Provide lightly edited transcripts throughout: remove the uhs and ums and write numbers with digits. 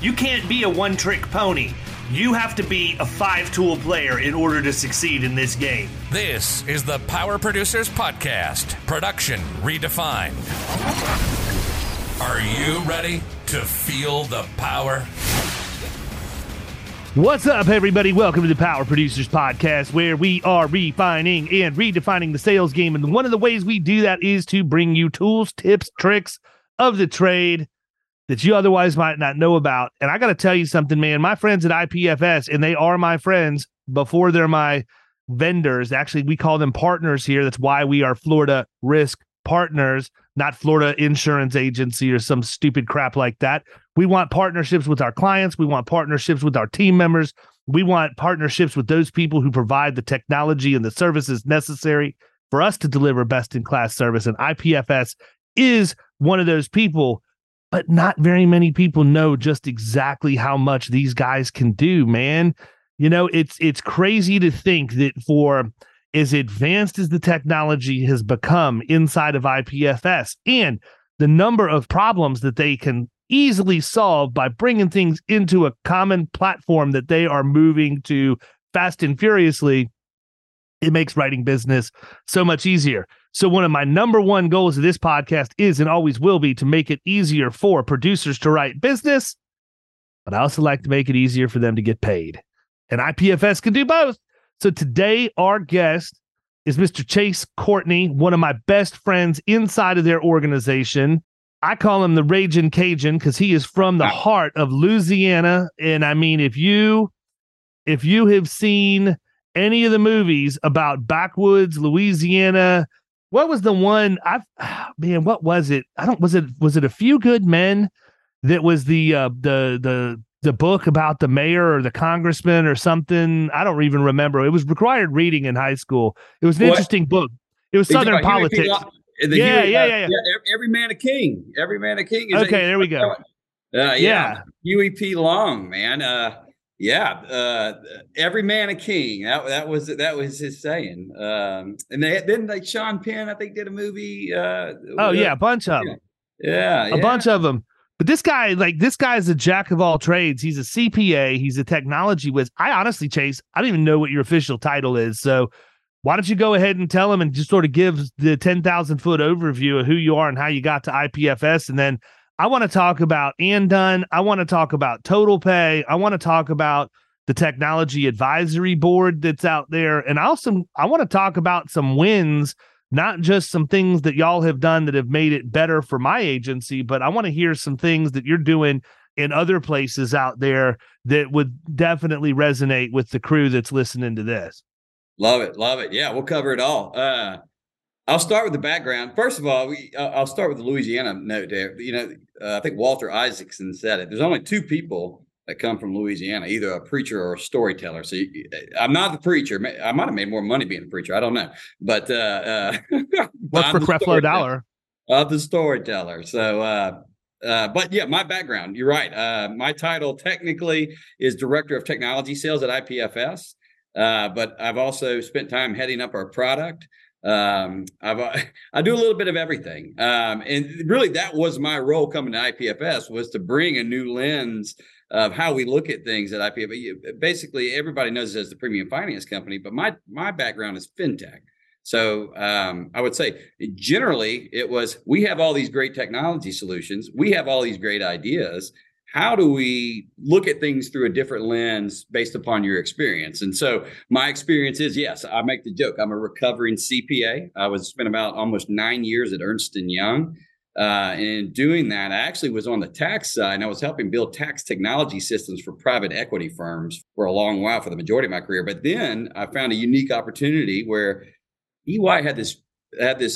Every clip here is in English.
You can't be a one-trick pony. You have to be a five-tool player in order to succeed in this game. This is the Power Producers Podcast, production redefined. Are you ready to feel the power? What's up, everybody? Welcome to the Power Producers Podcast, where we are refining and redefining the sales game. And one of the ways we do that is to bring you tools, tips, tricks of the trade that you otherwise might not know about. And I got to tell you something, man. My friends at IPFS, and they are my friends before they're my vendors. Actually, we call them partners here. That's why we are Florida Risk Partners, not Florida Insurance Agency or some stupid crap like that. We want partnerships with our clients. We want partnerships with our team members. We want partnerships with those people who provide the technology and the services necessary for us to deliver best-in-class service. And IPFS is one of those people, but not very many people know just exactly how much these guys can do, man. You know, it's crazy to think that for as advanced as the technology has become inside of IPFS and the number of problems that they can easily solve by bringing things into a common platform that they are moving to fast and furiously, it makes writing business so much easier. So one of my number one goals of this podcast is and always will be to make it easier for producers to write business, but I also like to make it easier for them to get paid. And IPFS can do both. So today, our guest is Mr. Chase Courtney, one of my best friends inside of their organization. I call him the Ragin' Cajun because he is from the heart of Louisiana. And I mean, if you have seen any of the movies about backwoods Louisiana, what was the one? What was it? Was it A Few Good Men? That was the book about the mayor or the congressman or something. I don't even remember. It was required reading in high school. It was an interesting book. It was Southern politics. Yeah. Every man a king. Okay, there we go. Huey P. Long, man. Every man a king. That was his saying. And then Sean Penn, I think, did a movie. A bunch of them. Bunch of them. But this guy, is a jack of all trades. He's a CPA. He's a technology whiz. I honestly, Chase, I don't even know what your official title is. So why don't you go ahead and tell them and just sort of give the 10,000-foot overview of who you are and how you got to IPFS. And then I want to talk about AndDone. I want to talk about Total Pay. I want to talk about the Technology Advisory Board that's out there. And I want to talk about some wins, not just some things that y'all have done that have made it better for my agency, but I want to hear some things that you're doing in other places out there that would definitely resonate with the crew that's listening to this. Love it. Yeah, we'll cover it all. I'll start with the background. First of all, I'll start with the Louisiana note there. You know, I think Walter Isaacson said it. There's only two people that come from Louisiana, either a preacher or a storyteller. So I'm not the preacher. I might have made more money being a preacher. I don't know. But what's for Creflo Dollar? The storyteller. So, but yeah, my background, you're right. My title technically is Director of Technology Sales at IPFS. But I've also spent time heading up our product. I do a little bit of everything. And really, that was my role coming to IPFS, was to bring a new lens of how we look at things at IPFS. Basically, everybody knows us as the premium finance company, but my background is fintech. So I would say generally it was, we have all these great technology solutions. We have all these great ideas. How do we look at things through a different lens based upon your experience? And so my experience is, yes, I make the joke. I'm a recovering CPA. I was spent about almost 9 years at Ernst & Young. And doing that, I actually was on the tax side, and I was helping build tax technology systems for private equity firms for a long while, for the majority of my career. But then I found a unique opportunity where EY had this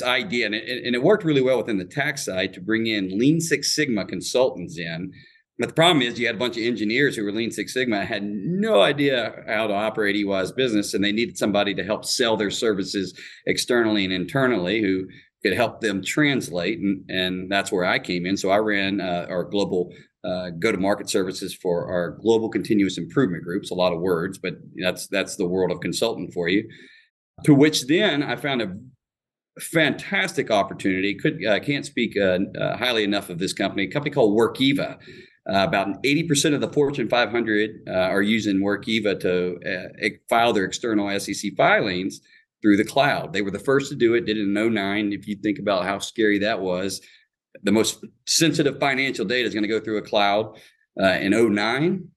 idea, and it worked really well within the tax side to bring in Lean Six Sigma consultants in. But the problem is you had a bunch of engineers who were Lean Six Sigma and had no idea how to operate EY's business, and they needed somebody to help sell their services externally and internally who could help them translate. And that's where I came in. So I ran our global go-to-market services for our global continuous improvement groups, a lot of words, but that's the world of consultant for you. To which then I found a fantastic opportunity. I can't speak highly enough of this company, a company called Workiva. About 80% of the Fortune 500 are using Workiva to file their external SEC filings through the cloud. They were the first to do it, did it in 2009. If you think about how scary that was, the most sensitive financial data is going to go through a cloud in 2009.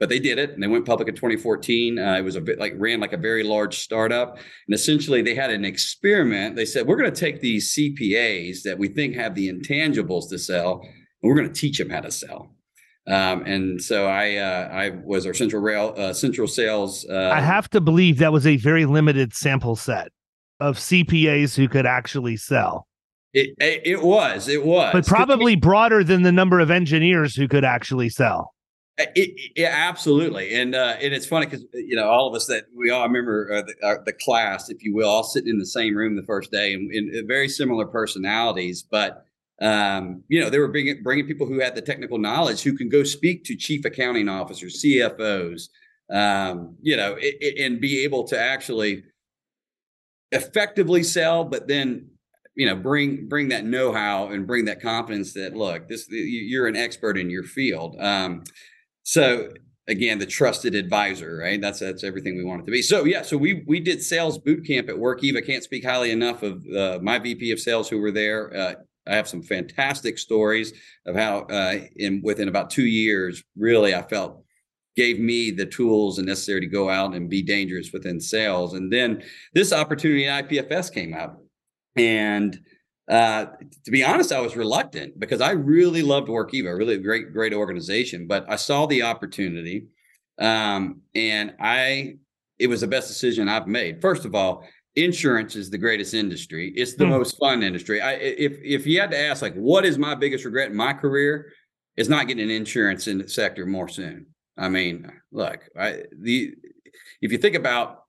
But they did it, and they went public in 2014. It was a bit ran like a very large startup. And essentially they had an experiment. They said, we're going to take these CPAs that we think have the intangibles to sell, and we're going to teach them how to sell. And so I was our central sales. I have to believe that was a very limited sample set of CPAs who could actually sell. It was, but probably broader than the number of engineers who could actually sell. Yeah, absolutely. And it's funny because, all of us that we all remember the class, if you will, all sitting in the same room the first day and very similar personalities, but they were bringing people who had the technical knowledge who can go speak to chief accounting officers, CFOs, and be able to actually effectively sell, but then, bring that know-how and bring that confidence that, look, you're an expert in your field. So again, the trusted advisor, right? That's everything we want it to be. So yeah, so we did sales boot camp at Workiva. Can't speak highly enough of my VP of sales who were there. I have some fantastic stories of how within about 2 years, really, I felt gave me the tools necessary to go out and be dangerous within sales. And then this opportunity at IPFS came up. And to be honest, I was reluctant because I really loved Workiva, really great organization. But I saw the opportunity and it was the best decision I've made. First of all, insurance is the greatest industry. It's the most fun industry. If you had to ask, what is my biggest regret in my career, it's not getting an insurance in the sector more soon. I mean, look, if you think about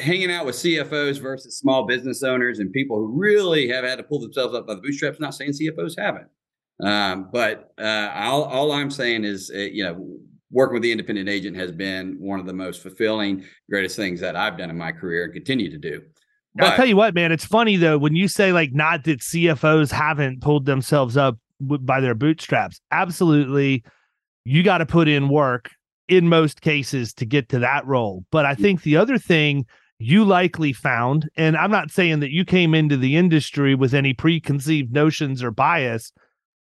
hanging out with CFOs versus small business owners and people who really have had to pull themselves up by the bootstraps, not saying CFOs haven't. All I'm saying is, working with the independent agent has been one of the most fulfilling, greatest things that I've done in my career and continue to do. I'll tell you what, man, it's funny though, when you say not that CFOs haven't pulled themselves up by their bootstraps. Absolutely. You got to put in work in most cases to get to that role. But I think the other thing you likely found, and I'm not saying that you came into the industry with any preconceived notions or bias,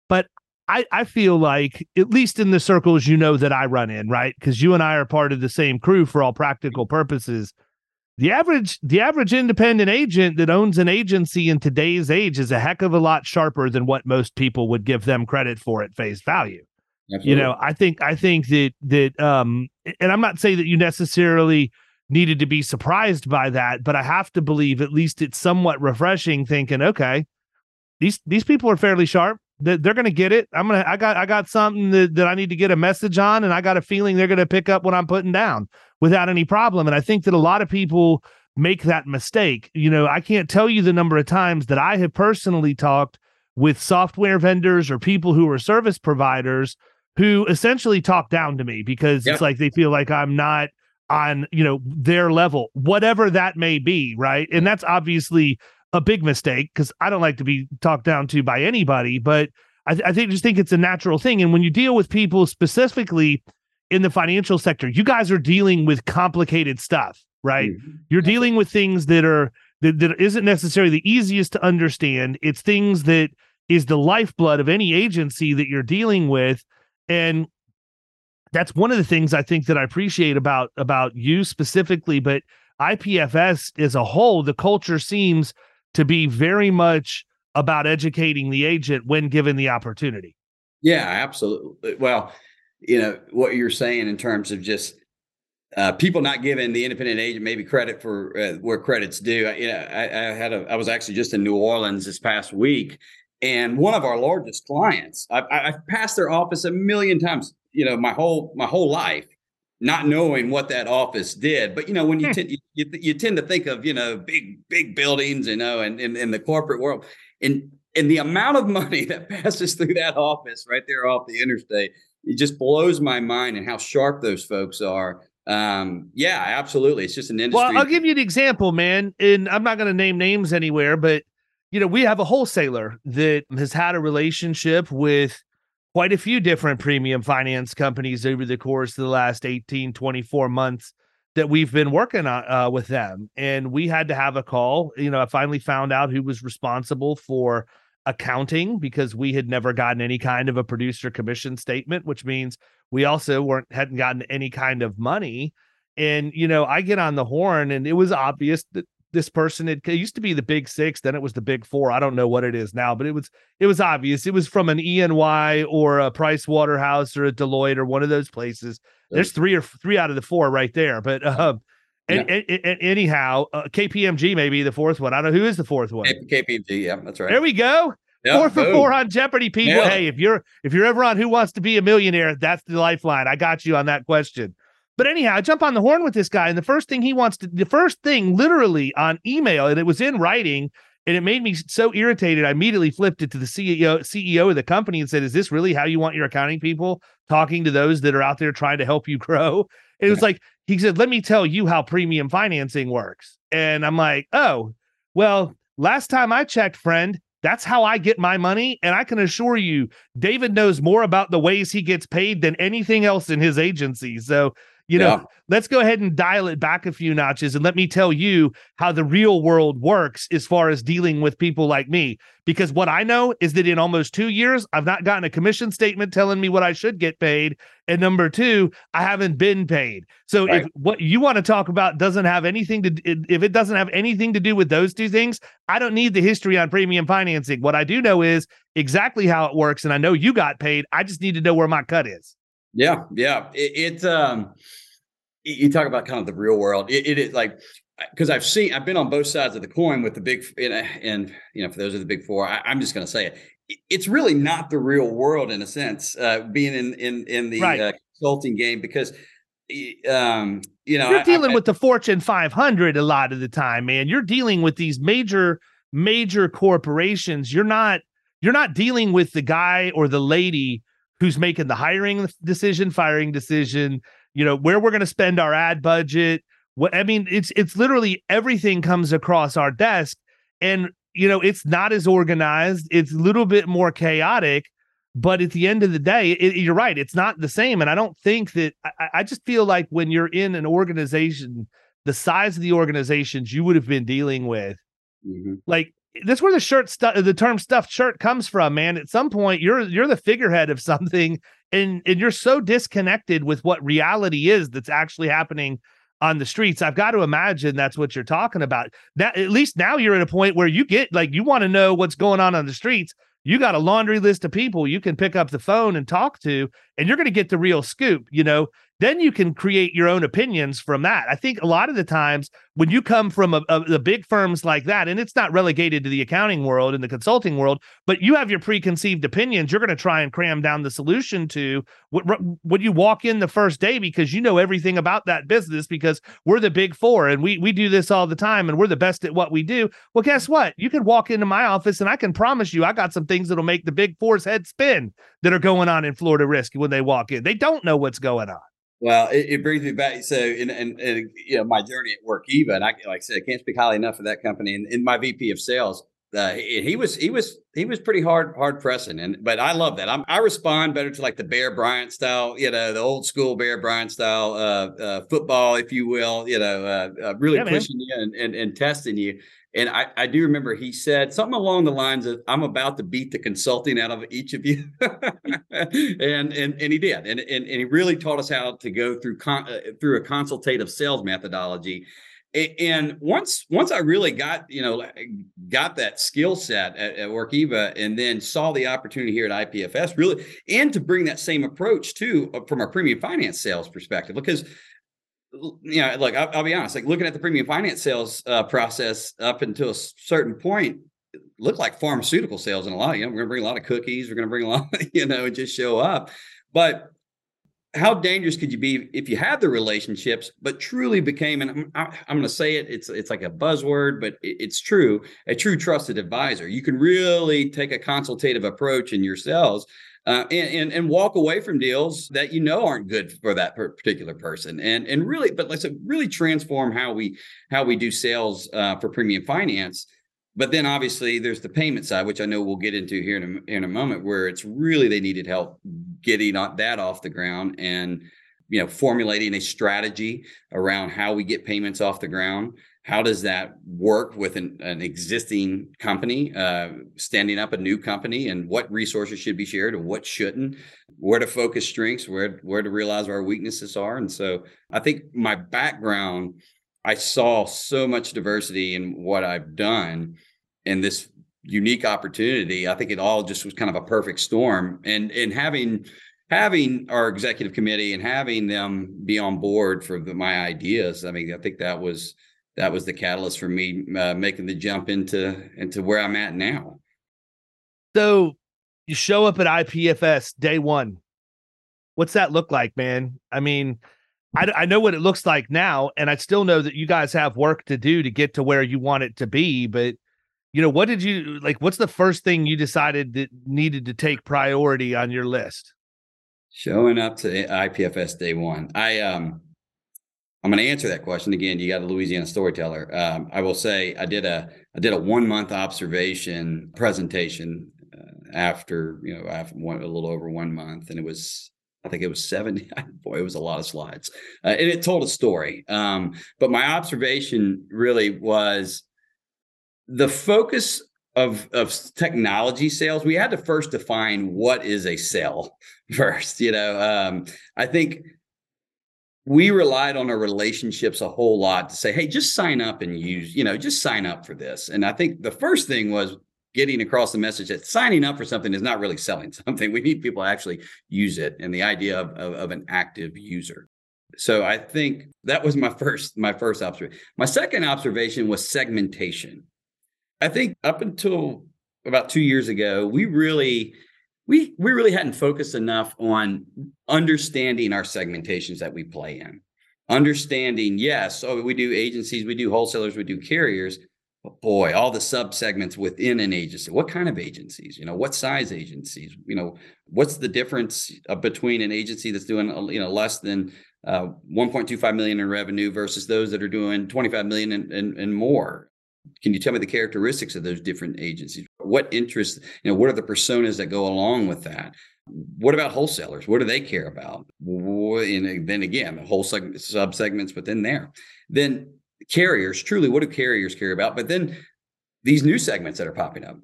but I feel like, at least in the circles that I run in, right? Because you and I are part of the same crew for all practical purposes. The average independent agent that owns an agency in today's age is a heck of a lot sharper than what most people would give them credit for at face value. Absolutely. I think that and I'm not saying that you necessarily needed to be surprised by that, but I have to believe at least it's somewhat refreshing thinking, okay, these people are fairly sharp. They're going to get it. I got something that I need to get a message on, and I got a feeling they're going to pick up what I'm putting down without any problem. And I think that a lot of people make that mistake. I can't tell you the number of times that I have personally talked with software vendors or people who are service providers who essentially talk down to me because It's they feel like I'm not on, their level, whatever that may be. Right. And that's obviously a big mistake because I don't like to be talked down to by anybody, but I just think it's a natural thing. And when you deal with people specifically in the financial sector, you guys are dealing with complicated stuff. right? Mm-hmm. You're dealing with things that isn't necessarily the easiest to understand. It's things that is the lifeblood of any agency that you're dealing with. And that's one of the things I think that I appreciate about you specifically, but IPFS as a whole, the culture seems to be very much about educating the agent when given the opportunity. Yeah, absolutely. Well, you know, what you're saying in terms of just people not giving the independent agent maybe credit for where credit's due. I was actually just in New Orleans this past week, and one of our largest clients, I've passed their office 1,000,000 times, you know, my whole life, not knowing what that office did. But, you know, when you tend to think of, you know, big buildings, you know, and in the corporate world, and the amount of money that passes through that office right there off the interstate, it just blows my mind, and how sharp those folks are. Yeah, absolutely. It's just an industry. Well, I'll give you an example, man. And I'm not going to name names anywhere, but, you know, we have a wholesaler that has had a relationship with quite a few different premium finance companies over the course of the last 18, 24 months that we've been working on with them. And we had to have a call. You know, I finally found out who was responsible for accounting, because we had never gotten any kind of a producer commission statement, which means we also hadn't gotten any kind of money. And, you know, I get on the horn, and it was obvious that this person, it used to be the Big Six, then it was the Big Four. I don't know what it is now, but it was obvious. It was from an EY or a Price Waterhouse or a Deloitte or one of those places. There's three out of the four right there. But anyhow, KPMG may be the fourth one. I don't know who is the fourth one. KPMG, yeah, that's right. There we go. Yep, 4 for 4 on Jeopardy, people. Nailed. Hey, if you're ever on Who Wants to Be a Millionaire, that's the lifeline. I got you on that question. But anyhow, I jump on the horn with this guy, and the first thing literally on email, and it was in writing, and it made me so irritated, I immediately flipped it to the CEO of the company and said, is this really how you want your accounting people talking to those that are out there trying to help you grow? And it was like, he said, let me tell you how premium financing works. And I'm like, oh, well, last time I checked, friend, that's how I get my money. And I can assure you, David knows more about the ways he gets paid than anything else in his agency. So, you know, let's go ahead and dial it back a few notches, and let me tell you how the real world works as far as dealing with people like me. Because what I know is that in almost 2 years, I've not gotten a commission statement telling me what I should get paid. And number two, I haven't been paid. So if what you want to talk about doesn't have anything to do with those two things, I don't need the history on premium financing. What I do know is exactly how it works. And I know you got paid. I just need to know where my cut is. Yeah. Yeah. You talk about kind of the real world. It is like, because I've been on both sides of the coin with the big, and you know, for those of the Big Four, I'm just going to say it. It's really not the real world in a sense, being in the consulting game, because, you know, you're dealing with the Fortune 500 a lot of the time, man. You're dealing with these major corporations. You're not dealing with the guy or the lady who's making the hiring decision, firing decision, you know, where we're going to spend our ad budget. I mean, it's literally everything comes across our desk, and, you know, it's not as organized. It's a little bit more chaotic, but at the end of the day, you're right. It's not the same. And I don't think that, I just feel like when you're in an organization, the size of the organizations you would have been dealing with, like, that's where the term stuffed shirt comes from, man. At some point, you're the figurehead of something, and you're so disconnected with what reality is that's actually happening on the streets. I've got to imagine that's what you're talking about. That, at least now you're at a point where you get, like, you want to know what's going on the streets. You got a laundry list of people you can pick up the phone and talk to, and you're going to get the real scoop, you know. Then you can create your own opinions from that. I think a lot of the times when you come from the big firms like that, and it's not relegated to the accounting world and the consulting world, but you have your preconceived opinions you're going to try and cram down the solution to when you walk in the first day, because you know everything about that business, because we're the Big Four and we do this all the time, and we're the best at what we do. Well, guess what? You can walk into my office, and I can promise you I got some things that'll make the Big Four's head spin that are going on in Florida Risk when they walk in. They don't know what's going on. Well, it brings me back. So, you know, my journey at Workiva, and like I said, I can't speak highly enough of that company. And my VP of sales, He was pretty hard pressing, but I love that. I respond better to like the Bear Bryant style, you know, the old school Bear Bryant style football, if you will, you know, really pushing man. You and testing you. And I do remember he said something along the lines of, "I'm about to beat the consulting out of each of you," and he did, and he really taught us how to go through through a consultative sales methodology. And once I really got that skill set at Workiva, and then saw the opportunity here at IPFS, really, and to bring that same approach too from a premium finance sales perspective, because I'll be honest, like looking at the premium finance sales process up until a certain point, it looked like pharmaceutical sales in a lot. We're going to bring a lot of cookies, we're going to bring a lot, and just show up, but. How dangerous could you be if you had the relationships, but truly became, and I'm going to say it, it's like a buzzword, but it's true, a true trusted advisor. You can really take a consultative approach in your sales and walk away from deals that aren't good for that particular person, and really, but let's really transform how we do sales for premium finance. But then obviously there's the payment side, which I know we'll get into here in a moment, where it's really they needed help getting that off the ground and, formulating a strategy around how we get payments off the ground. How does that work with an existing company, standing up a new company, and what resources should be shared and what shouldn't, where to focus strengths, where to realize our weaknesses are. And so I think my background, I saw so much diversity in what I've done, and this unique opportunity, I think it all just was kind of a perfect storm, and having our executive committee and having them be on board for my ideas. I mean, I think that was the catalyst for me making the jump into where I'm at now. So you show up at IPFS day one. What's that look like, man? I mean, I know what it looks like now, and I still know that you guys have work to do to get to where you want it to be. But, what did you like? What's the first thing you decided that needed to take priority on your list? Showing up to IPFS day one. I'm going to answer that question again. You got a Louisiana storyteller. I will say I did a 1 month observation presentation after a little over 1 month, and it was. I think it was 70. Boy, it was a lot of slides, and it told a story. But my observation really was the focus of technology sales. We had to first define what is a sale first. I think we relied on our relationships a whole lot to say, "Hey, just sign up and use. Just sign up for this." And I think the first thing was getting across the message that signing up for something is not really selling something. We need people to actually use it, and the idea of an active user. So I think that was my first observation. My second observation was segmentation. I think up until about 2 years ago, we really hadn't focused enough on understanding our segmentations that we play in. Understanding, yes, we do agencies, we do wholesalers, we do carriers. Boy, all the subsegments within an agency. What kind of agencies? What size agencies? What's the difference between an agency that's doing less than 1.25 million in revenue versus those that are doing 25 million and more? Can you tell me the characteristics of those different agencies? What interests? What are the personas that go along with that? What about wholesalers? What do they care about? And then again, the whole subsegments within there. Then carriers, truly, what do carriers care about? But then these new segments that are popping up,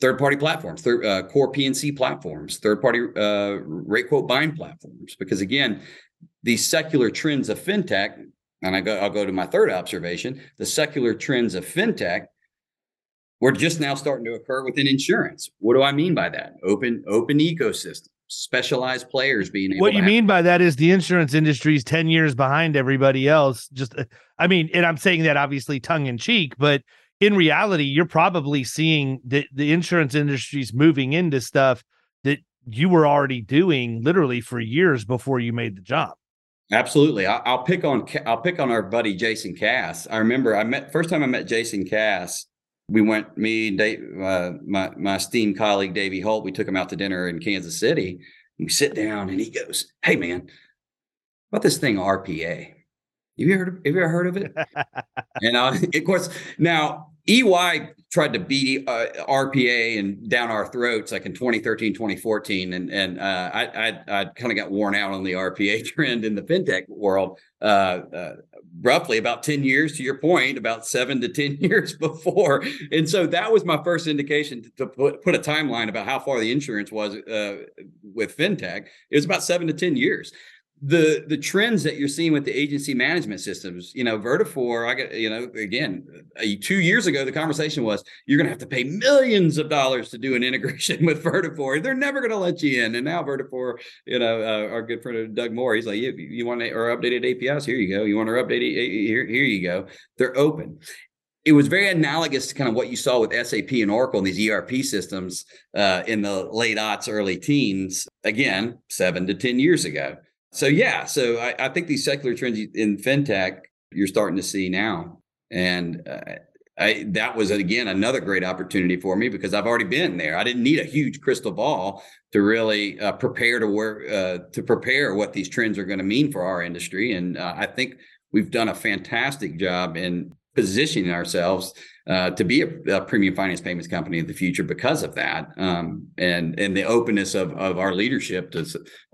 third-party platforms, core PNC platforms, third-party rate quote bind platforms, because again, these secular trends of fintech, and I'll go to my third observation, the secular trends of fintech were just now starting to occur within insurance. What do I mean by that? Open ecosystem. Specialized players being able what you mean by that is the insurance industry is 10 years behind everybody else. Just, I mean, and I'm saying that obviously tongue in cheek, but in reality, you're probably seeing that the insurance industry's moving into stuff that you were already doing literally for years before you made the jump. Absolutely. I'll pick on our buddy, Jason Cass. I remember first time I met Jason Cass, we went, me and Dave, my esteemed colleague, Davey Holt, we took him out to dinner in Kansas City. And we sit down and he goes, "Hey, man, what about this thing, RPA? Have you ever heard of it?" And of course, now EY tried to beat RPA and down our throats like in 2013, 2014. And I kind of got worn out on the RPA trend in the fintech world, roughly about 10 years, to your point, about 7 to 10 years before. And so that was my first indication to put a timeline about how far the insurance was with fintech. It was about 7 to 10 years. The trends that you're seeing with the agency management systems, Vertifor, again, 2 years ago, the conversation was, you're going to have to pay millions of dollars to do an integration with Vertifor. They're never going to let you in. And now Vertifor, our good friend Doug Moore, he's like, you want our updated APIs? Here you go. You want our updated? Here you go. They're open. It was very analogous to kind of what you saw with SAP and Oracle and these ERP systems in the late aughts, early teens, again, 7 to 10 years ago. So I think these secular trends in fintech you're starting to see now, and that was again another great opportunity for me because I've already been there. I didn't need a huge crystal ball to really prepare what these trends are going to mean for our industry, and I think we've done a fantastic job in positioning ourselves to be a premium finance payments company in the future because of that, and the openness of our leadership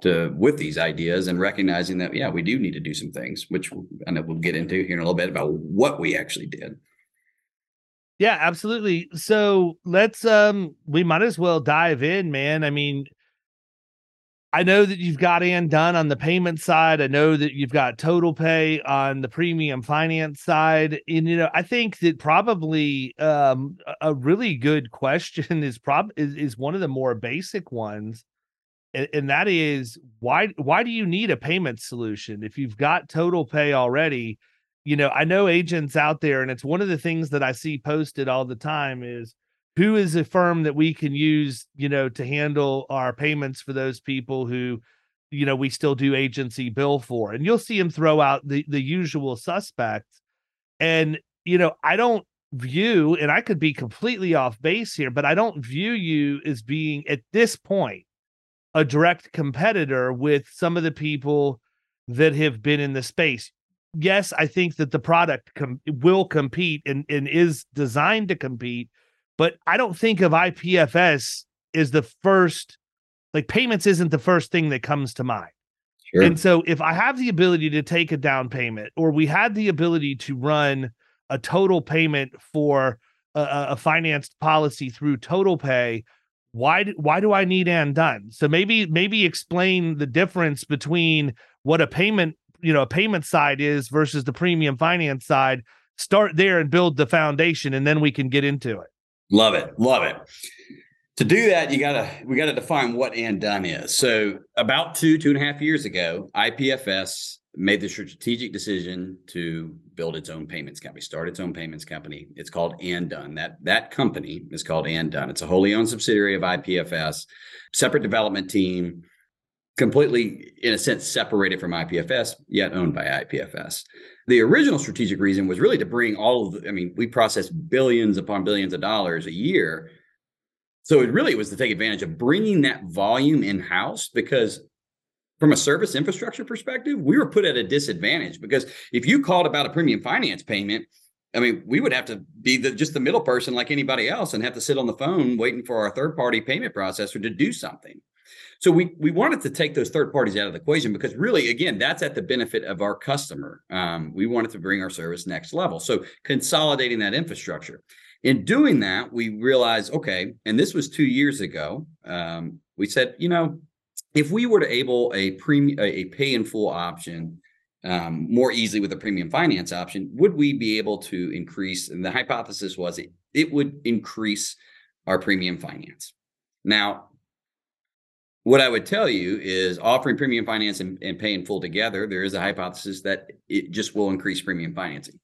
to with these ideas and recognizing that we do need to do some things, which I know we'll get into here in a little bit about what we actually did. Yeah, absolutely. So let's we might as well dive in, man. I mean, I know that you've got AndDone on the payment side. I know that you've got Total Pay on the premium finance side. And, I think that probably a really good question is one of the more basic ones. And that is, why do you need a payment solution? If you've got Total Pay already, I know agents out there, and it's one of the things that I see posted all the time is, who is a firm that we can use, to handle our payments for those people who, we still do agency bill for? And you'll see them throw out the usual suspects. And, I don't view, and I could be completely off base here, but I don't view you as being, at this point, a direct competitor with some of the people that have been in the space. Yes, I think that the product will compete and is designed to compete. But I don't think of IPFS as the first, payments isn't the first thing that comes to mind. Sure. And so if I have the ability to take a down payment, or we had the ability to run a total payment for a financed policy through Total Pay, why do I need AndDone? So maybe explain the difference between what a payment side is versus the premium finance side. Start there and build the foundation, and then we can get into it. Love it. To do that, we gotta define what AndDone is. So about 2.5 years ago, IPFS made the strategic decision to build its own payments company, start its own payments company. It's called AndDone. That company is called AndDone. It's a wholly owned subsidiary of IPFS, separate development team, completely, in a sense, separated from IPFS, yet owned by IPFS. The original strategic reason was really to bring we process billions upon billions of dollars a year. So it really was to take advantage of bringing that volume in-house, because from a service infrastructure perspective, we were put at a disadvantage, because if you called about a premium finance payment, we would have to be just the middle person like anybody else and have to sit on the phone waiting for our third-party payment processor to do something. So we wanted to take those third parties out of the equation, because really, again, that's at the benefit of our customer. We wanted to bring our service next level. So consolidating that infrastructure. In doing that, we realized, okay, and this was 2 years ago, we said, if we were to able a pay in full option more easily with a premium finance option, would we be able to increase? And the hypothesis was it would increase our premium finance. Now, what I would tell you is offering premium finance and pay in full together, there is a hypothesis that it just will increase premium financing.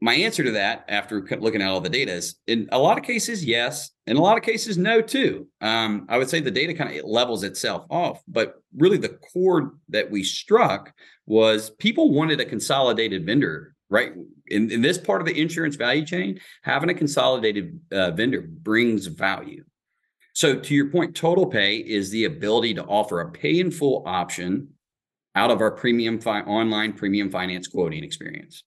My answer to that, after looking at all the data, is in a lot of cases, yes. In a lot of cases, no, too. I would say the data kind of levels itself off. But really the chord that we struck was people wanted a consolidated vendor, right? In this part of the insurance value chain, having a consolidated vendor brings value. So to your point, Total Pay is the ability to offer a pay in full option out of our online premium finance quoting experience.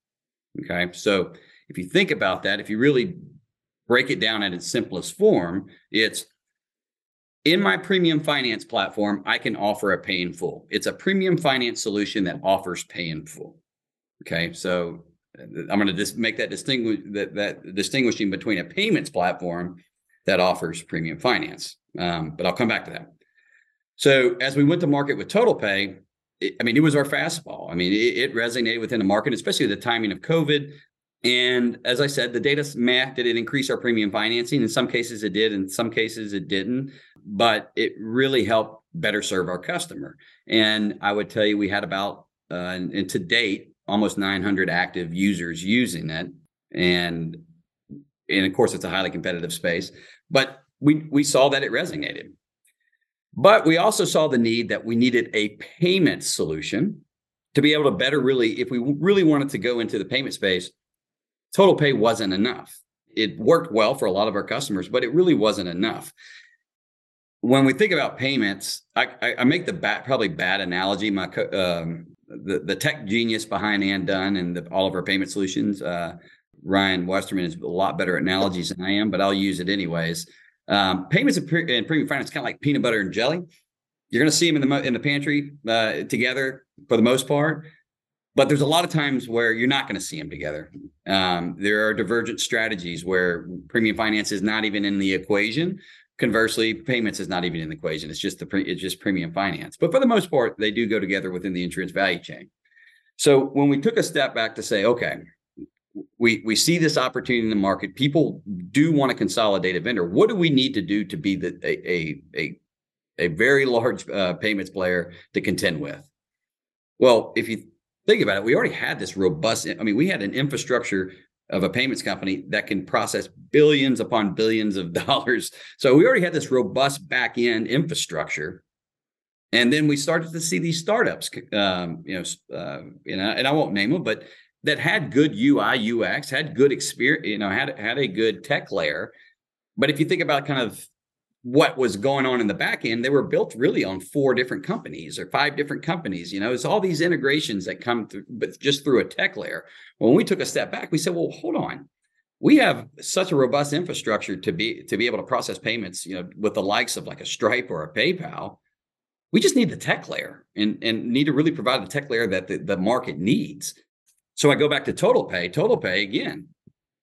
Okay. So if you think about that, if you really break it down at its simplest form, it's in my premium finance platform, I can offer a pay in full. It's a premium finance solution that offers pay in full. Okay, so I'm going to just make that distinguishing between a payments platform that offers premium finance, but I'll come back to that. So as we went to market with Total Pay, it was our fastball. It resonated within the market, especially the timing of COVID. And as I said, the data math, did it increase our premium financing? In some cases it did, in some cases it didn't, but it really helped better serve our customer. And I would tell you, we had about, and to date, almost 900 active users using it. And of course, it's a highly competitive space, but we saw that it resonated. But we also saw the need that we needed a payment solution to be able to better really, if we really wanted to go into the payment space, Total Pay wasn't enough. It worked well for a lot of our customers, but it really wasn't enough. When we think about payments, I make the bad analogy. My the tech genius behind AndDone and all of our payment solutions, Ryan Westerman, is a lot better at analogies than I am, but I'll use it anyways. Payments and premium finance kind of like peanut butter and jelly. You're going to see them in the pantry together for the most part. But there's a lot of times where you're not going to see them together. There are divergent strategies where premium finance is not even in the equation. Conversely, payments is not even in the equation. It's just it's just premium finance. But for the most part, they do go together within the insurance value chain. So when we took a step back to say, okay, we see this opportunity in the market. People do want to consolidate a vendor. What do we need to do to be a very large payments player to contend with? Well, if you think about it, we already had this robust, we had an infrastructure of a payments company that can process billions upon billions of dollars. So we already had this robust back-end infrastructure. And then we started to see these startups, and I won't name them, but that had good UI, UX, had good experience, had a good tech layer. But if you think about kind of what was going on in the back end, they were built really on 4 different companies or 5 different companies. It's all these integrations that come through, but just through a tech layer. When we took a step back, we said, well, hold on. We have such a robust infrastructure to be able to process payments, with the likes of like a Stripe or a PayPal. We just need the tech layer and need to really provide the tech layer that the market needs. So I go back to Total Pay. Total Pay, again,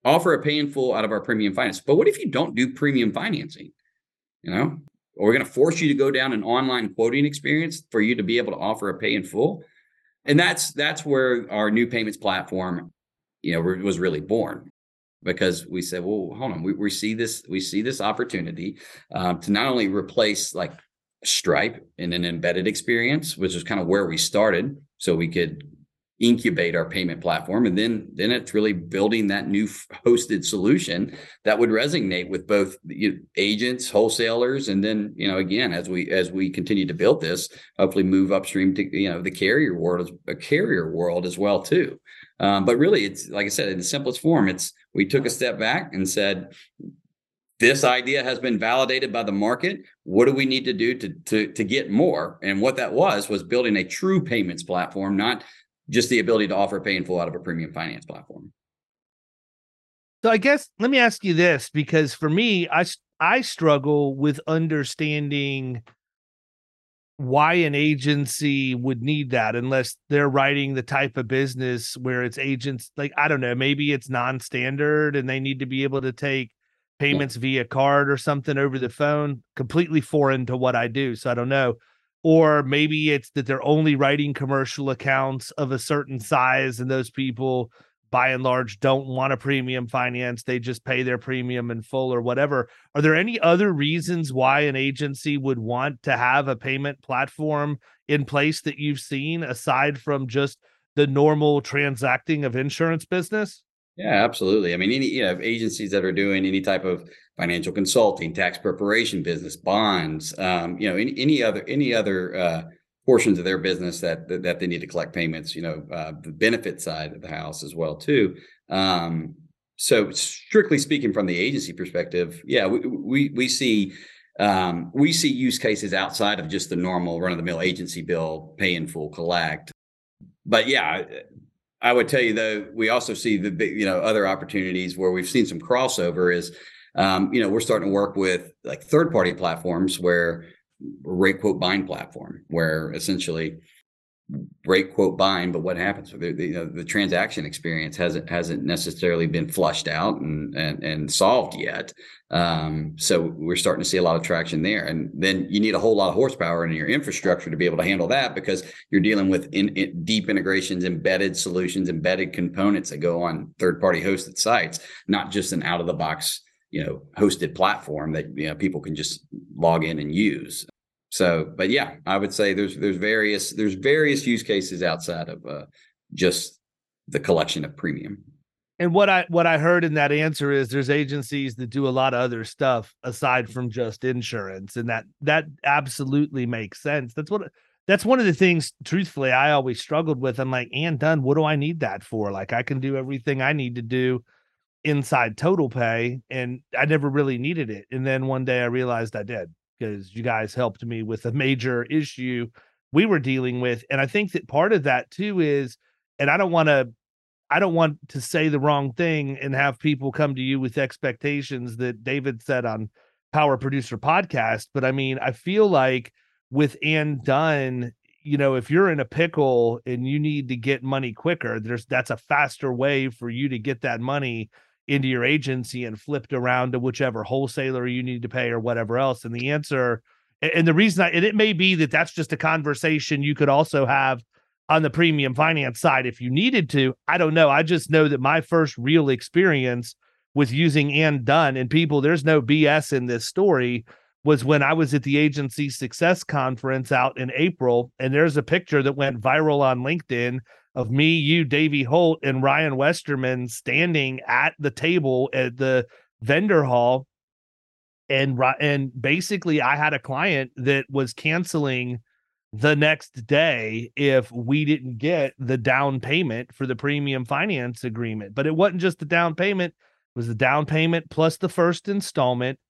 offer a pay in full out of our premium finance. But what if you don't do premium financing? Or we're going to force you to go down an online quoting experience for you to be able to offer a pay in full. And that's where our new payments platform, was really born, because we said, well, hold on, we see this opportunity to not only replace like Stripe in an embedded experience, which is kind of where we started, so we could incubate our payment platform. And then it's really building that new hosted solution that would resonate with both agents, wholesalers. And then, again, as we continue to build this, hopefully move upstream to, the carrier world as well too. But really, it's like I said, in the simplest form, we took a step back and said, this idea has been validated by the market. What do we need to do to get more? And what that was building a true payments platform, not just the ability to offer pay in full out of a premium finance platform. So I guess let me ask you this, because for me, I struggle with understanding why an agency would need that unless they're writing the type of business where it's agents, like, I don't know, maybe it's non-standard and they need to be able to take payments via card or something over the phone, completely foreign to what I do. So I don't know. Or maybe it's that they're only writing commercial accounts of a certain size, and those people, by and large, don't want a premium finance. They just pay their premium in full or whatever. Are there any other reasons why an agency would want to have a payment platform in place that you've seen, aside from just the normal transacting of insurance business? Yeah, absolutely. Agencies that are doing any type of financial consulting, tax preparation business, bonds, any other portions of their business that they need to collect payments, the benefit side of the house as well too. So strictly speaking, from the agency perspective, yeah, we see use cases outside of just the normal run of the mill agency bill, pay in full, collect. But yeah, I would tell you, though, we also see the, other opportunities where we've seen some crossover is, we're starting to work with like third party platforms where rate quote bind platform, where essentially rate quote bind, but what happens? The transaction experience hasn't necessarily been flushed out and solved yet. So we're starting to see a lot of traction there. And then you need a whole lot of horsepower in your infrastructure to be able to handle that, because you're dealing with deep integrations, embedded solutions, embedded components that go on third-party hosted sites, not just an out-of-the-box, hosted platform that people can just log in and use. So, but yeah, I would say there's various use cases outside of just the collection of premium. And what I heard in that answer is there's agencies that do a lot of other stuff aside from just insurance, and that absolutely makes sense. That's one of the things, truthfully, I always struggled with. I'm like, AndDone, what do I need that for? Like, I can do everything I need to do inside Total Pay, and I never really needed it. And then one day I realized I did, because you guys helped me with a major issue we were dealing with. And I think that part of that too is, and I don't want to say the wrong thing and have people come to you with expectations that David said on Power Producer Podcast. But I mean, I feel like with AndDone, if you're in a pickle and you need to get money quicker, that's a faster way for you to get that money into your agency and flipped around to whichever wholesaler you need to pay or whatever else. And the answer, and the reason, and it may be that that's just a conversation you could also have on the premium finance side if you needed to. I don't know. I just know that my first real experience with using AndDone, and people, there's no BS in this story, was when I was at the Agency Success Conference out in April. And there's a picture that went viral on LinkedIn of me, you, Davey Holt, and Ryan Westerman standing at the table at the vendor hall. And basically, I had a client that was canceling the next day if we didn't get the down payment for the premium finance agreement. But it wasn't just the down payment. It was the down payment plus the first installment.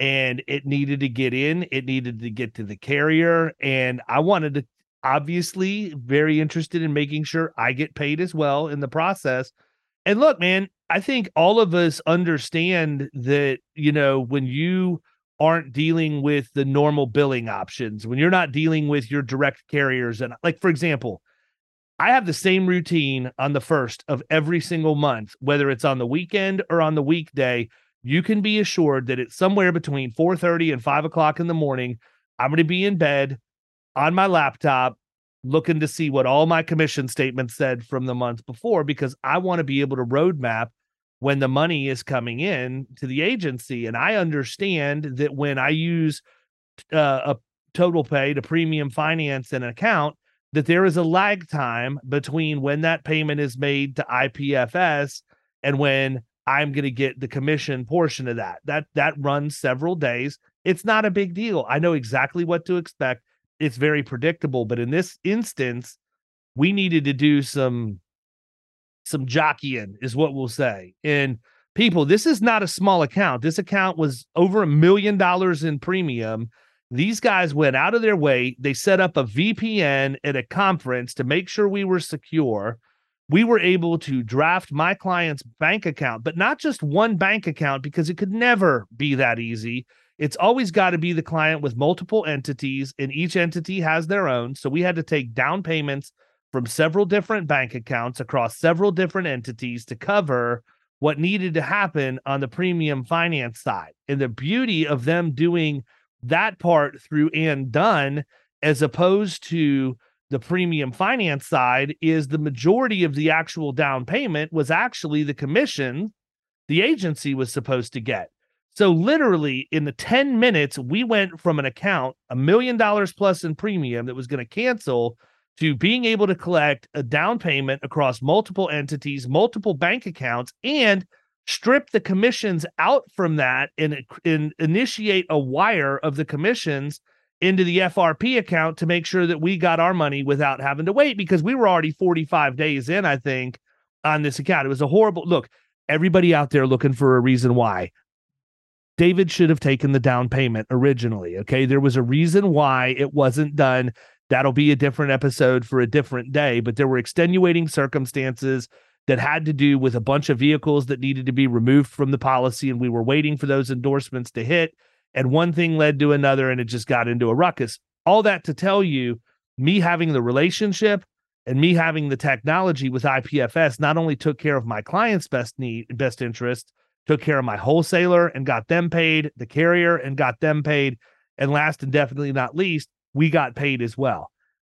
And it needed to get in. It needed to get to the carrier. And I wanted to, obviously, very interested in making sure I get paid as well in the process. And look, man, I think all of us understand that, when you aren't dealing with the normal billing options, when you're not dealing with your direct carriers. And like, for example, I have the same routine on the first of every single month, whether it's on the weekend or on the weekday. You can be assured that it's somewhere between 4:30 and 5 o'clock in the morning. I'm going to be in bed on my laptop looking to see what all my commission statements said from the month before, because I want to be able to roadmap when the money is coming in to the agency. And I understand that when I use a Total Pay to premium finance an account, that there is a lag time between when that payment is made to IPFS and when I'm going to get the commission portion of that. That runs several days. It's not a big deal. I know exactly what to expect. It's very predictable. But in this instance, we needed to do some jockeying is what we'll say. And people, this is not a small account. This account was over $1 million in premium. These guys went out of their way. They set up a VPN at a conference to make sure we were secure. We were able to draft my client's bank account, but not just one bank account, because it could never be that easy. It's always got to be the client with multiple entities, and each entity has their own. So we had to take down payments from several different bank accounts across several different entities to cover what needed to happen on the premium finance side. And the beauty of them doing that part through AndDone, as opposed to the premium finance side, is the majority of the actual down payment was actually the commission the agency was supposed to get. So literally in the 10 minutes, we went from an account, $1 million plus in premium that was going to cancel, to being able to collect a down payment across multiple entities, multiple bank accounts, and strip the commissions out from that and initiate a wire of the commissions into the FRP account to make sure that we got our money without having to wait, because we were already 45 days in, I think, on this account. It was a horrible look. Everybody out there looking for a reason why David should have taken the down payment originally. Okay. There was a reason why it wasn't done. That'll be a different episode for a different day, but there were extenuating circumstances that had to do with a bunch of vehicles that needed to be removed from the policy, and we were waiting for those endorsements to hit, and one thing led to another, and it just got into a ruckus. All that to tell you, me having the relationship and me having the technology with IPFS not only took care of my client's best interest, took care of my wholesaler and got them paid, the carrier and got them paid, and last and definitely not least, we got paid as well.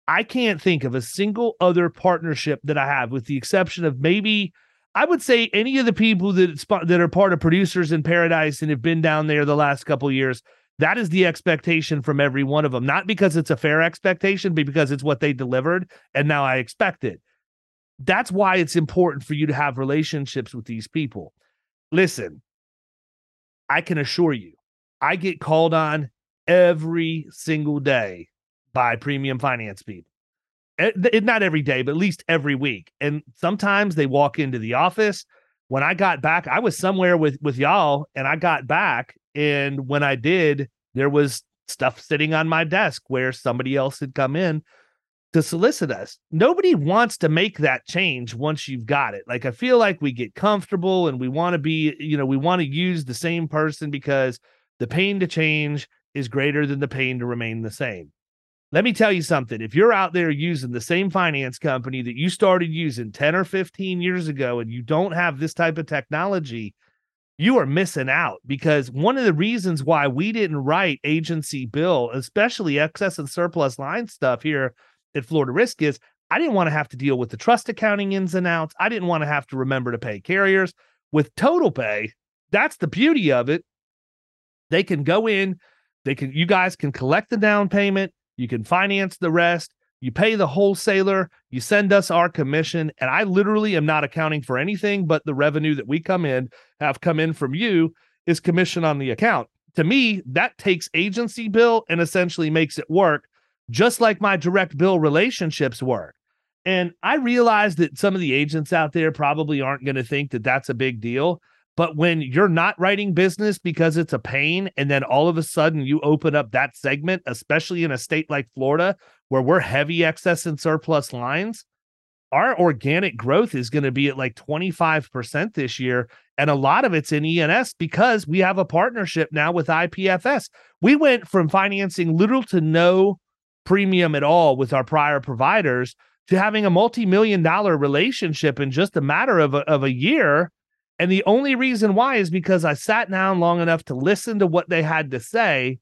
I can't think of a single other partnership that I have, with the exception of maybe, I would say, any of the people that are part of Producers in Paradise and have been down there the last couple of years. That is the expectation from every one of them, not because it's a fair expectation, but because it's what they delivered, and now I expect it. That's why it's important for you to have relationships with these people. Listen, I can assure you, I get called on every single day by premium finance people. Not every day, but at least every week. And sometimes they walk into the office. When I got back, I was somewhere with y'all, and I got back. And when I did, there was stuff sitting on my desk where somebody else had come in to solicit us. Nobody wants to make that change once you've got it. Like, I feel like we get comfortable and we want to be, we want to use the same person because the pain to change is greater than the pain to remain the same. Let me tell you something. If you're out there using the same finance company that you started using 10 or 15 years ago, and you don't have this type of technology, you are missing out, because one of the reasons why we didn't write agency bill, especially excess and surplus line stuff here at Florida Risk, is I didn't want to have to deal with the trust accounting ins and outs. I didn't want to have to remember to pay carriers. With Total Pay, that's the beauty of it. They can go in, you guys can collect the down payment. You can finance the rest. You pay the wholesaler. You send us our commission. And I literally am not accounting for anything but the revenue that we have come in from you is commission on the account. To me, that takes agency bill and essentially makes it work, just like my direct bill relationships work. And I realize that some of the agents out there probably aren't going to think that that's a big deal. But when you're not writing business because it's a pain, and then all of a sudden you open up that segment, especially in a state like Florida, where we're heavy excess and surplus lines, our organic growth is going to be at like 25% this year. And a lot of it's in E&S because we have a partnership now with IPFS. We went from financing little to no premium at all with our prior providers to having a multi-million-dollar relationship in just a matter of a year. And the only reason why is because I sat down long enough to listen to what they had to say.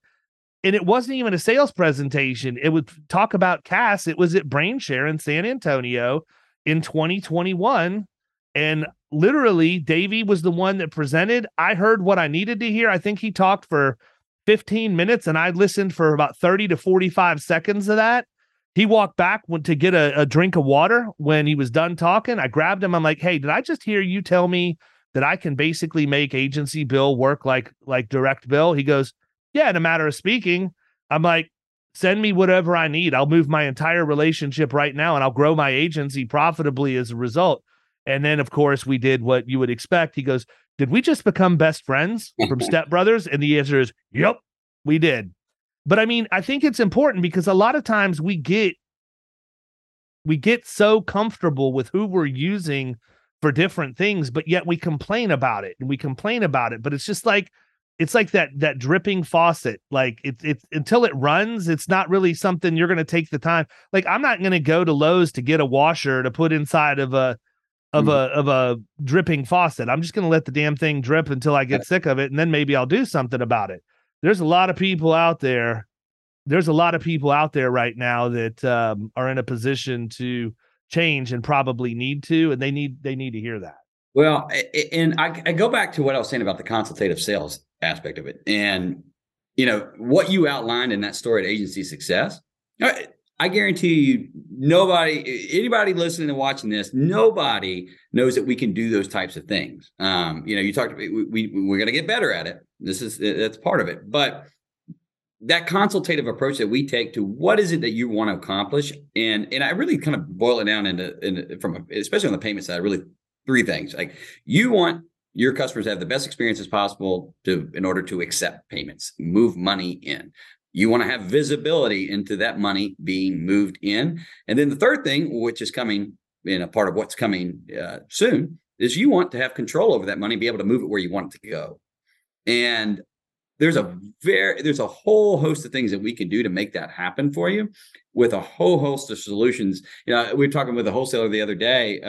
And it wasn't even a sales presentation. It would talk about Cass. It was at BrainShare in San Antonio in 2021. And literally, Davey was the one that presented. I heard what I needed to hear. I think he talked for 15 minutes, and I listened for about 30 to 45 seconds of that. He walked back to get a drink of water when he was done talking. I grabbed him. I'm like, hey, did I just hear you tell me that I can basically make agency bill work like direct bill? He goes, yeah, in a matter of speaking. I'm like, send me whatever I need. I'll move my entire relationship right now, and I'll grow my agency profitably as a result. And then, of course, we did what you would expect. He goes, did we just become best friends from Step Brothers? And the answer is, yep, we did. But I mean, I think it's important because a lot of times we get so comfortable with who we're using for different things, but yet we complain about it and we complain about it. But it's just like, it's like that dripping faucet. Like it's until it runs, it's not really something you're going to take the time. Like, I'm not going to go to Lowe's to get a washer to put inside of a dripping faucet. I'm just going to let the damn thing drip until I get sick of it. And then maybe I'll do something about it. There's a lot of people out there. There's a lot of people out there right now that are in a position to change and probably need to, and they need to hear that. Well, and I go back to what I was saying about the consultative sales aspect of it. And, what you outlined in that story at Agency Success, I guarantee you, anybody listening and watching this, nobody knows that we can do those types of things. You talked about, we're going to get better at it. That's part of it. But that consultative approach that we take to what is it that you want to accomplish, and I really kind of boil it down especially on the payment side, really three things. Like, you want your customers to have the best experience as possible in order to accept payments, move money in. You want to have visibility into that money being moved in. And then the third thing, which is coming in a part of what's coming soon, is you want to have control over that money, be able to move it where you want it to go. And there's a whole host of things that we can do to make that happen for you with a whole host of solutions. You know, we were talking with a wholesaler the other day,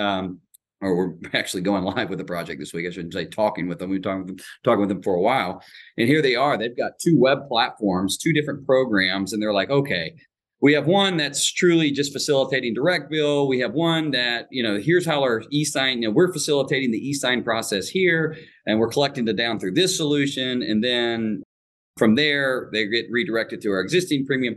or we're actually going live with the project this week. I shouldn't say talking with them. We've been talking with them for a while. And here they are. They've got two web platforms, two different programs. And they're like, okay, we have one that's truly just facilitating direct bill. We have one that, you know, here's how our e-sign, you know, we're facilitating the e-sign process here, and we're collecting the down through this solution. And then from there, they get redirected to our existing premium.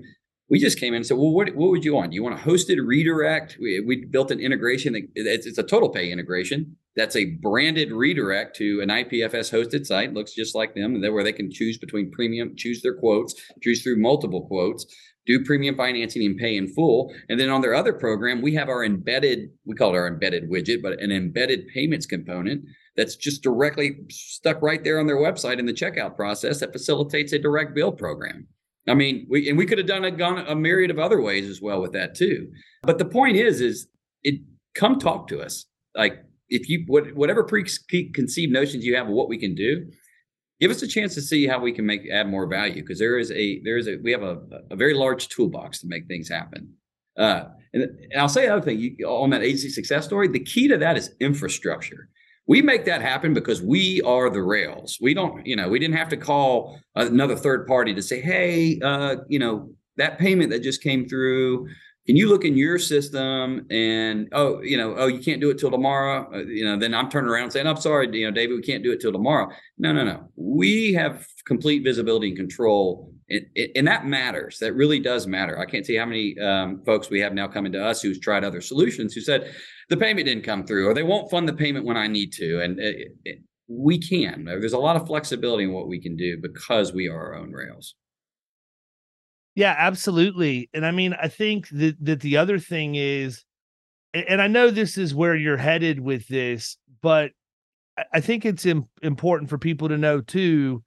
We just came in and said, well, what would you want? You want a hosted redirect? We built an integration that it's a Total Pay integration. That's a branded redirect to an IPFS hosted site. Looks just like them, and where they can choose between premium, choose their quotes, choose through multiple quotes, do premium financing and pay in full. And then on their other program, we have our embedded, we call it our embedded widget, but an embedded payments component that's just directly stuck right there on their website in the checkout process that facilitates a direct bill program. I mean, we could have done a myriad of other ways as well with that too. But the point is it come talk to us. Like if you, whatever preconceived notions you have of what we can do, give us a chance to see how we can add more value, because we have a very large toolbox to make things happen. And I'll say another thing on that agency success story. The key to that is infrastructure. We make that happen because we are the rails. We don't, we didn't have to call another third party to say, hey, that payment that just came through, can you look in your system? And, you can't do it till tomorrow. Then I'm turning around saying, I'm sorry, David, we can't do it till tomorrow. No. We have complete visibility and control. And that matters. That really does matter. I can't see how many folks we have now coming to us who's tried other solutions who said the payment didn't come through, or they won't fund the payment when I need to. And we can. There's a lot of flexibility in what we can do because we are our own rails. Yeah, absolutely. And I mean, I think that the other thing is, and I know this is where you're headed with this, but I think it's important for people to know too,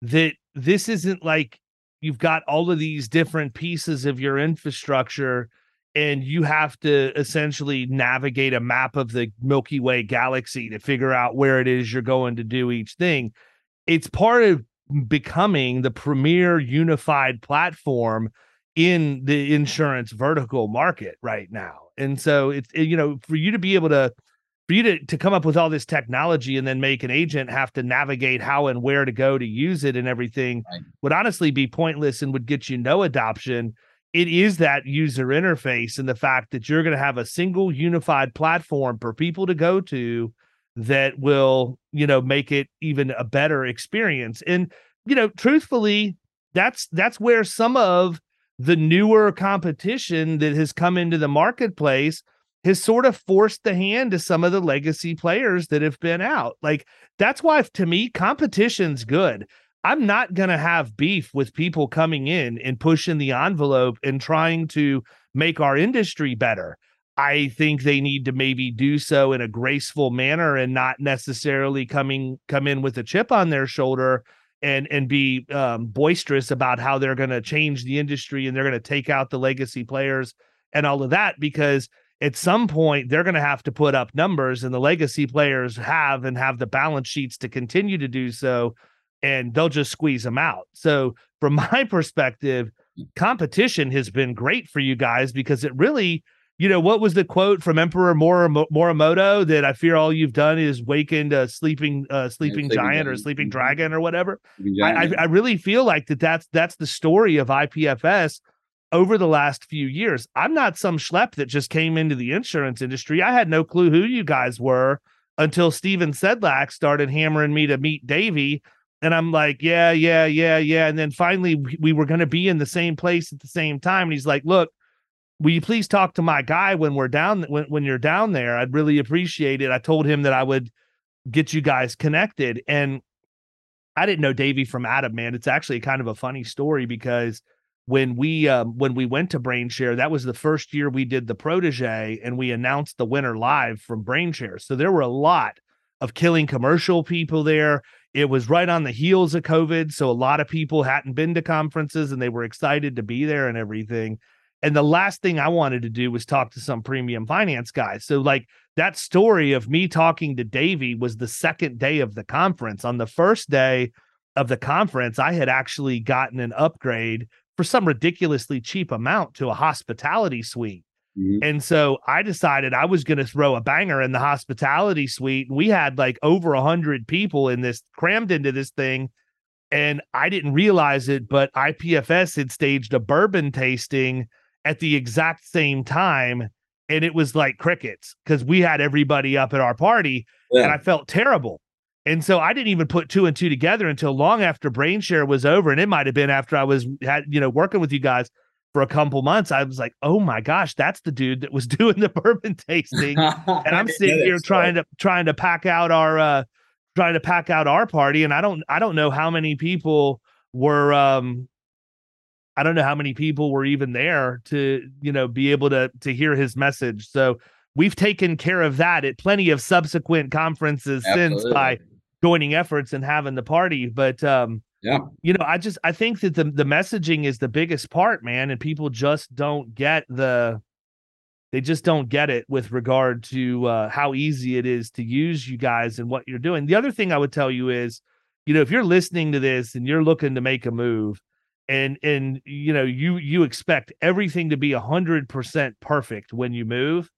that this isn't like you've got all of these different pieces of your infrastructure and you have to essentially navigate a map of the Milky Way galaxy to figure out where it is you're going to do each thing. It's part of becoming the premier unified platform in the insurance vertical market right now. And so it's, for you to be able to, for you to come up with all this technology and then make an agent have to navigate how and where to go to use it and everything right, would honestly be pointless and would get you no adoption. It is that user interface and the fact that you're going to have a single unified platform for people to go to that will, make it even a better experience. And, truthfully, that's where some of the newer competition that has come into the marketplace has sort of forced the hand to some of the legacy players that have been out. Like, that's why, to me, competition's good. I'm not going to have beef with people coming in and pushing the envelope and trying to make our industry better. I think they need to maybe do so in a graceful manner and not necessarily come in with a chip on their shoulder and be boisterous about how they're going to change the industry and they're going to take out the legacy players and all of that, because at some point they're going to have to put up numbers, and the legacy players have the balance sheets to continue to do so, and they'll just squeeze them out. So from my perspective, competition has been great for you guys, because it really... what was the quote from Emperor Morimoto that I fear all you've done is wakened a sleeping giant, or a sleeping dragon or whatever? I really feel like that's the story of IPFS over the last few years. I'm not some schlep that just came into the insurance industry. I had no clue who you guys were until Steven Sedlak started hammering me to meet Davey. And I'm like, yeah. And then finally we were going to be in the same place at the same time. And he's like, look, will you please talk to my guy when you're down there? I'd really appreciate it. I told him that I would get you guys connected. And I didn't know Davey from Adam, man. It's actually kind of a funny story, because when we went to BrainShare, that was the first year we did the protege, and we announced the winner live from BrainShare. So there were a lot of Killing Commercial people there. It was right on the heels of COVID, so a lot of people hadn't been to conferences and they were excited to be there and everything. And the last thing I wanted to do was talk to some premium finance guy. So like that story of me talking to Davey was the second day of the conference. On the first day of the conference, I had actually gotten an upgrade for some ridiculously cheap amount to a hospitality suite. Mm-hmm. And so I decided I was going to throw a banger in the hospitality suite. We had like over 100 people in this, crammed into this thing. And I didn't realize it, but IPFS had staged a bourbon tasting at the exact same time. And it was like crickets because we had everybody up at our party. Yeah. And I felt terrible. And so I didn't even put two and two together until long after BrainShare was over. And it might have been after I was working with you guys for a couple months. I was like, oh my gosh, that's the dude that was doing the bourbon tasting. And I'm sitting here trying to pack out our party. And I don't know how many people were I don't know how many people were even there to, be able to hear his message. So we've taken care of that at plenty of subsequent conferences since by joining efforts and having the party. But, I think that the messaging is the biggest part, man. And people just don't get it with regard to how easy it is to use you guys and what you're doing. The other thing I would tell you is, if you're listening to this and you're looking to make a move and you expect everything to be 100% perfect when you move,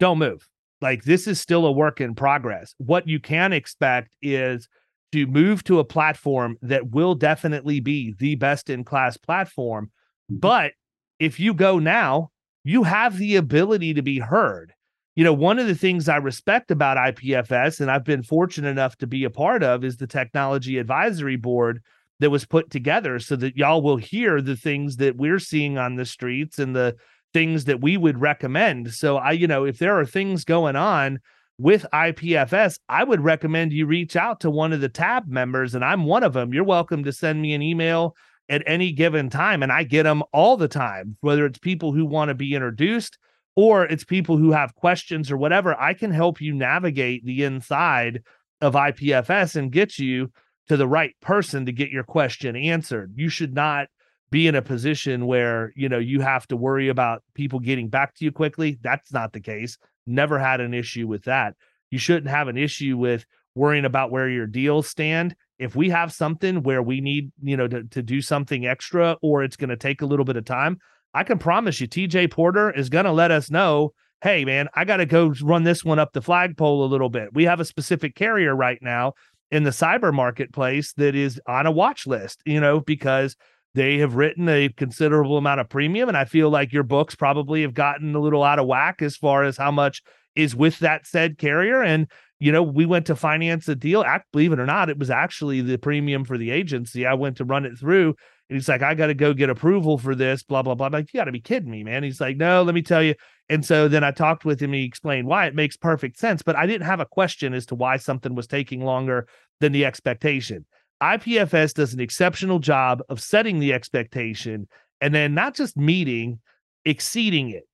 don't move. Like this is still a work in progress. What you can expect is to move to a platform that will definitely be the best in class platform. But if you go now, you have the ability to be heard. One of the things I respect about IPFS, and I've been fortunate enough to be a part of, is the technology advisory board that was put together so that y'all will hear the things that we're seeing on the streets and the things that we would recommend. So I, if there are things going on with IPFS, I would recommend you reach out to one of the TAB members, and I'm one of them. You're welcome to send me an email at any given time, and I get them all the time, whether it's people who want to be introduced or it's people who have questions or whatever. I can help you navigate the inside of IPFS and get you to the right person to get your question answered. You should not be in a position where, you have to worry about people getting back to you quickly. That's not the case. Never had an issue with that. You shouldn't have an issue with worrying about where your deals stand. If we have something where we need, to do something extra, or it's going to take a little bit of time, I can promise you TJ Porter is going to let us know, hey man, I got to go run this one up the flagpole a little bit. We have a specific carrier right now in the cyber marketplace that is on a watch list, because they have written a considerable amount of premium. And I feel like your books probably have gotten a little out of whack as far as how much is with that said carrier. And, we went to finance a deal. Believe it or not, it was actually the premium for the agency. I went to run it through and he's like, I got to go get approval for this, blah, blah, blah. I'm like, you got to be kidding me, man. He's like, no, let me tell you. And so then I talked with him. He explained why it makes perfect sense, but I didn't have a question as to why something was taking longer than the expectation. IPFS does an exceptional job of setting the expectation and then not just meeting, exceeding it.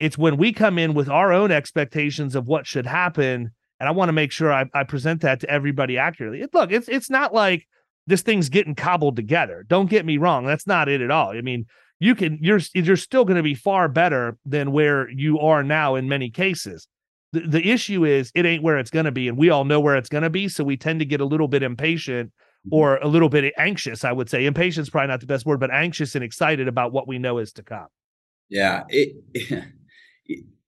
It's when we come in with our own expectations of what should happen. And I want to make sure I present that to everybody accurately. Look, it's not like this thing's getting cobbled together. Don't get me wrong. That's not it at all. I mean, you're still going to be far better than where you are now in many cases. The issue is it ain't where it's going to be. And we all know where it's going to be. So we tend to get a little bit impatient or a little bit anxious, I would say. Impatient's probably not the best word, but anxious and excited about what we know is to come. Yeah.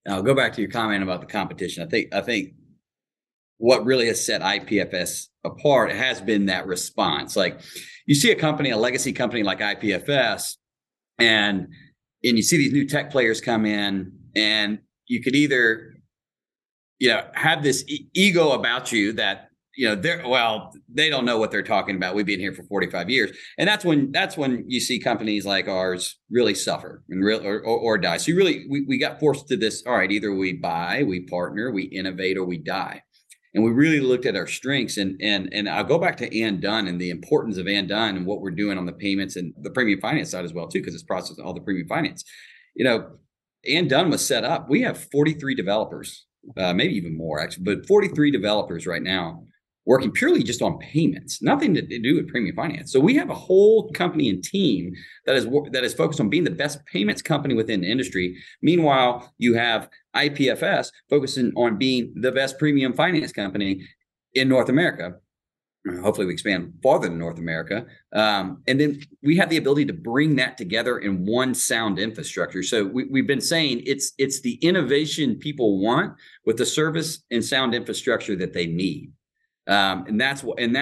I'll go back to your comment about the competition. I think what really has set IPFS apart has been that response. Like you see a legacy company like IPFS, and you see these new tech players come in, and you could either, have this ego about you that, they don't know what they're talking about. We've been here for 45 years. And that's when you see companies like ours really suffer and or die. So we got forced to this. All right, either we buy, we partner, we innovate, or we die. And we really looked at our strengths, and I'll go back to AndDone and the importance of AndDone and what we're doing on the payments and the premium finance side as well, too, because it's processing all the premium finance. AndDone was set up. We have 43 developers, maybe even more actually, but 43 developers right now working purely just on payments, nothing to do with premium finance. So we have a whole company and team that is focused on being the best payments company within the industry. Meanwhile, you have IPFS focusing on being the best premium finance company in North America. Hopefully we expand farther than North America. And then we have the ability to bring that together in one sound infrastructure. So we've been saying it's the innovation people want with the service and sound infrastructure that they need. And that's what, and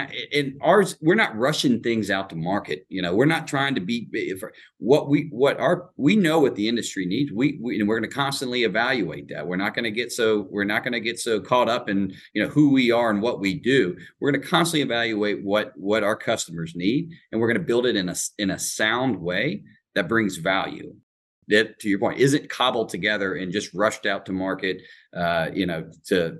ours, we're not rushing things out to market. You know, we're not trying to be we know what the industry needs. And we're going to constantly evaluate that. We're not going to get so caught up in, you know, who we are and what we do. We're going to constantly evaluate what our customers need. And we're going to build it in a sound way that brings value. That, to your point, isn't cobbled together and just rushed out to market, to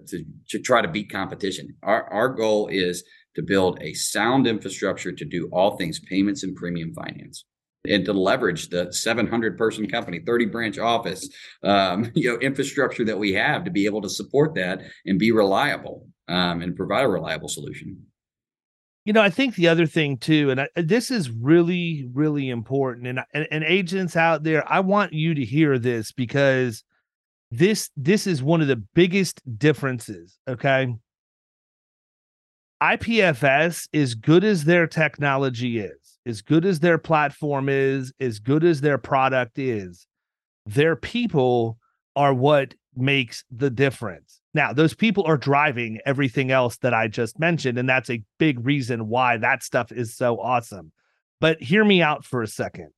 try to beat competition. Our goal is to build a sound infrastructure to do all things payments and premium finance, and to leverage the 700-person company, 30-branch office, infrastructure that we have to be able to support that and be reliable, and provide a reliable solution. You know, I think the other thing too, and this is really, really important. And agents out there, I want you to hear this, because this is one of the biggest differences. Okay, IPFS, as good as their technology is, as good as their platform is, as good as their product is, their people are what makes the difference. Now, those people are driving everything else that I just mentioned, and that's a big reason why that stuff is so awesome. But hear me out for a second.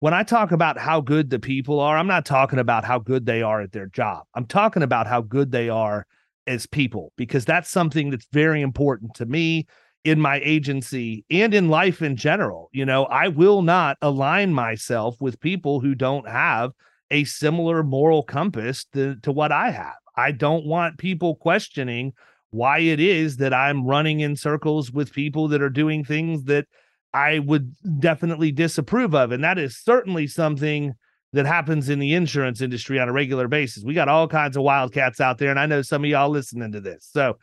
When I talk about how good the people are, I'm not talking about how good they are at their job. I'm talking about how good they are as people, because that's something that's very important to me in my agency and in life in general. You know, I will not align myself with people who don't have a similar moral compass to what I have. I don't want people questioning why it is that I'm running in circles with people that are doing things that I would definitely disapprove of. And that is certainly something that happens in the insurance industry on a regular basis. We got all kinds of wildcats out there, and I know some of y'all listening to this. So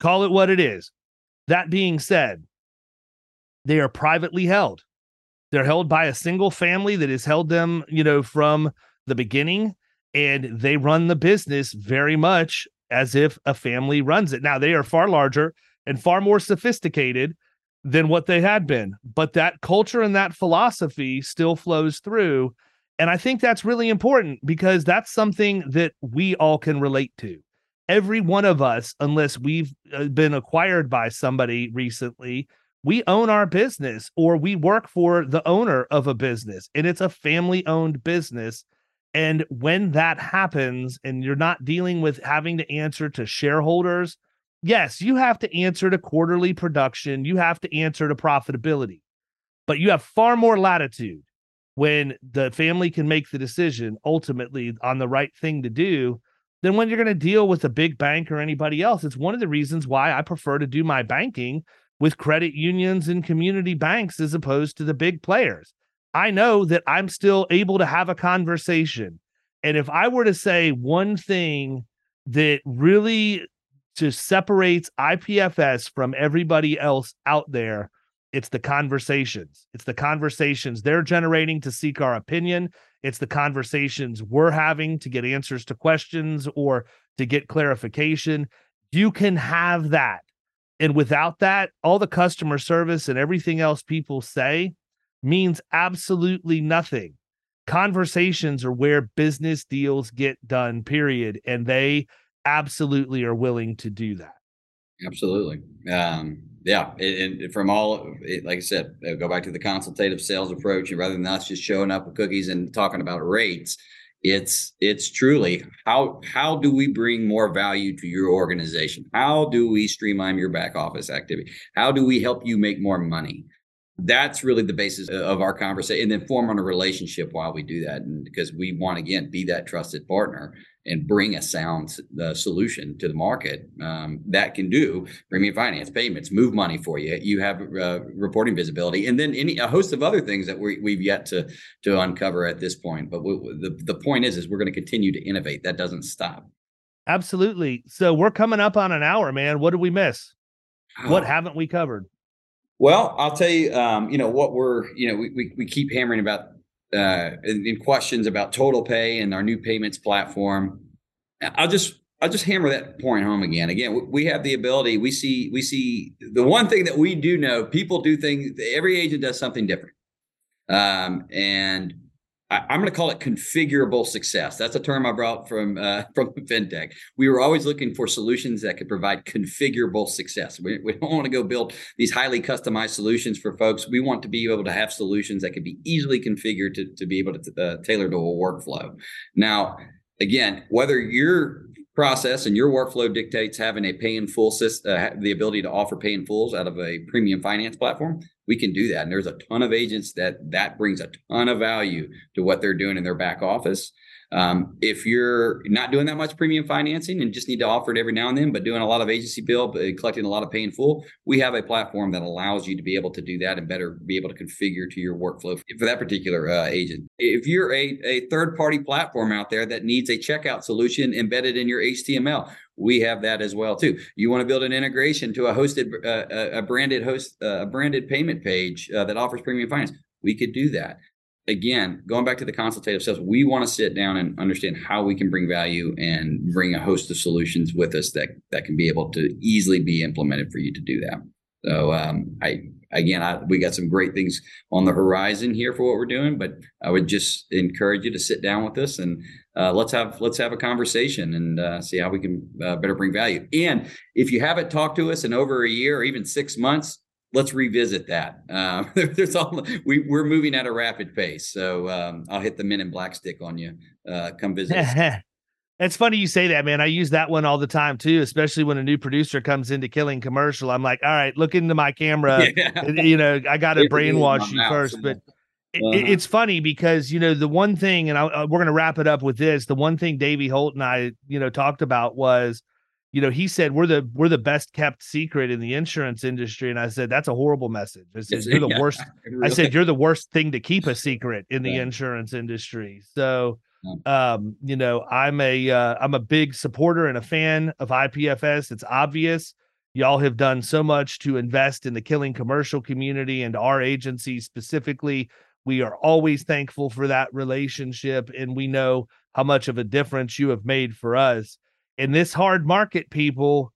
call it what it is. That being said, they are privately held. They're held by a single family that has held them, from the beginning. And they run the business very much as if a family runs it. Now, they are far larger and far more sophisticated than what they had been. But that culture and that philosophy still flows through. And I think that's really important, because that's something that we all can relate to. Every one of us, unless we've been acquired by somebody recently, we own our business, or we work for the owner of a business. And it's a family-owned business. And when that happens, and you're not dealing with having to answer to shareholders, yes, you have to answer to quarterly production, you have to answer to profitability, but you have far more latitude when the family can make the decision ultimately on the right thing to do than when you're going to deal with a big bank or anybody else. It's one of the reasons why I prefer to do my banking with credit unions and community banks as opposed to the big players. I know that I'm still able to have a conversation. And if I were to say one thing that really just separates IPFS from everybody else out there, it's the conversations. It's the conversations they're generating to seek our opinion. It's the conversations we're having to get answers to questions or to get clarification. You can have that. And without that, all the customer service and everything else people say means absolutely nothing. Conversations are where business deals get done, period. And they absolutely are willing to do that. Absolutely. Yeah. And from all, like I said, go back to the consultative sales approach. And rather than us just showing up with cookies and talking about rates, it's truly how do we bring more value to your organization? How do we streamline your back office activity? How do we help you make more money? That's really the basis of our conversation, and then form on a relationship while we do that. And because we want, again, be that trusted partner and bring a sound solution to the market that can do premium finance, payments, move money for you. You have reporting visibility, and then a host of other things that we've yet to uncover at this point. But the point is we're going to continue to innovate. That doesn't stop. Absolutely. So we're coming up on an hour, man. What did we miss? What haven't we covered? Well, I'll tell you, what we're, we keep hammering about in questions about Total Pay and our new payments platform. I'll just hammer that point home again. Again, we have the ability. We see the one thing that we do know. People do things. Every agent does something different, and I'm going to call it configurable success. That's a term I brought from fintech. We were always looking for solutions that could provide configurable success. We don't want to go build these highly customized solutions for folks. We want to be able to have solutions that could be easily configured to be able to tailor to a workflow. Now, again, whether your process and your workflow dictates having a pay in full system, the ability to offer pay in fulls out of a premium finance platform, we can do that. And there's a ton of agents that brings a ton of value to what they're doing in their back office. If you're not doing that much premium financing and just need to offer it every now and then, but doing a lot of agency bill, but collecting a lot of pay in full, we have a platform that allows you to be able to do that and better be able to configure to your workflow for that particular agent. If you're a third-party platform out there that needs a checkout solution embedded in your HTML, we have that as well too. You want to build an integration to a branded payment page that offers premium finance, we could do that. Again, going back to the consultative sales, we want to sit down and understand how we can bring value and bring a host of solutions with us that can be able to easily be implemented for you to do that. So we got some great things on the horizon here for what we're doing, but I would just encourage you to sit down with us and let's have a conversation and see how we can better bring value. And if you haven't talked to us in over a year or even 6 months, let's revisit that. We're moving at a rapid pace. So I'll hit the Men in Black stick on you. Come visit us. It's funny you say that, man. I use that one all the time too, especially when a new producer comes into Killing Commercial. I'm like, all right, look into my camera. Yeah. I got to brainwash you first. But it's funny because, the one thing, and we're going to wrap it up with this. The one thing Davey Holt and I, talked about was, he said we're the best kept secret in the insurance industry, and I said that's a horrible message. I said you're the worst. Really? I said you're the worst thing to keep a secret in the insurance industry. So, I'm a big supporter and a fan of IPFS. It's obvious y'all have done so much to invest in the Killing Commercial community and our agency specifically. We are always thankful for that relationship, and we know how much of a difference you have made for us. In this hard market, people,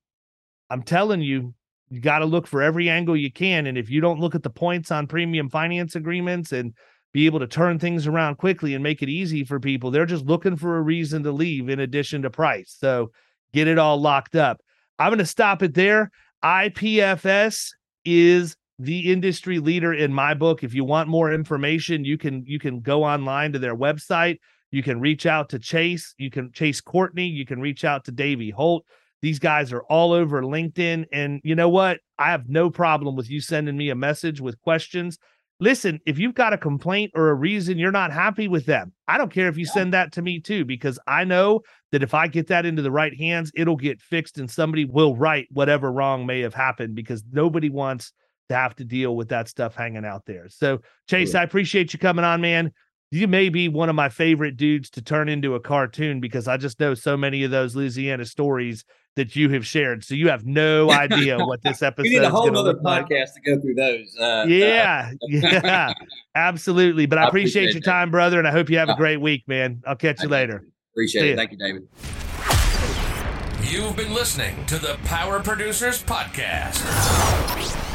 I'm telling you, you got to look for every angle you can. And if you don't look at the points on premium finance agreements and be able to turn things around quickly and make it easy for people, they're just looking for a reason to leave in addition to price. So get it all locked up. I'm going to stop it there. IPFS is the industry leader in my book. If you want more information, you can go online to their website. You can reach out to Chase. You can Chase Courtney. You can reach out to Davey Holt. These guys are all over LinkedIn. And you know what? I have no problem with you sending me a message with questions. Listen, if you've got a complaint or a reason you're not happy with them, I don't care if you send that to me too, because I know that if I get that into the right hands, it'll get fixed and somebody will right whatever wrong may have happened, because nobody wants to have to deal with that stuff hanging out there. So Chase, I appreciate you coming on, man. You may be one of my favorite dudes to turn into a cartoon, because I just know so many of those Louisiana stories that you have shared. So you have no idea what this episode is going to look like. We need a whole other podcast to go through those. Yeah, absolutely. But I appreciate your time, brother, and I hope you have a great week, man. I'll catch you later. Appreciate it. Thank you, David. You've been listening to the Power Producers Podcast.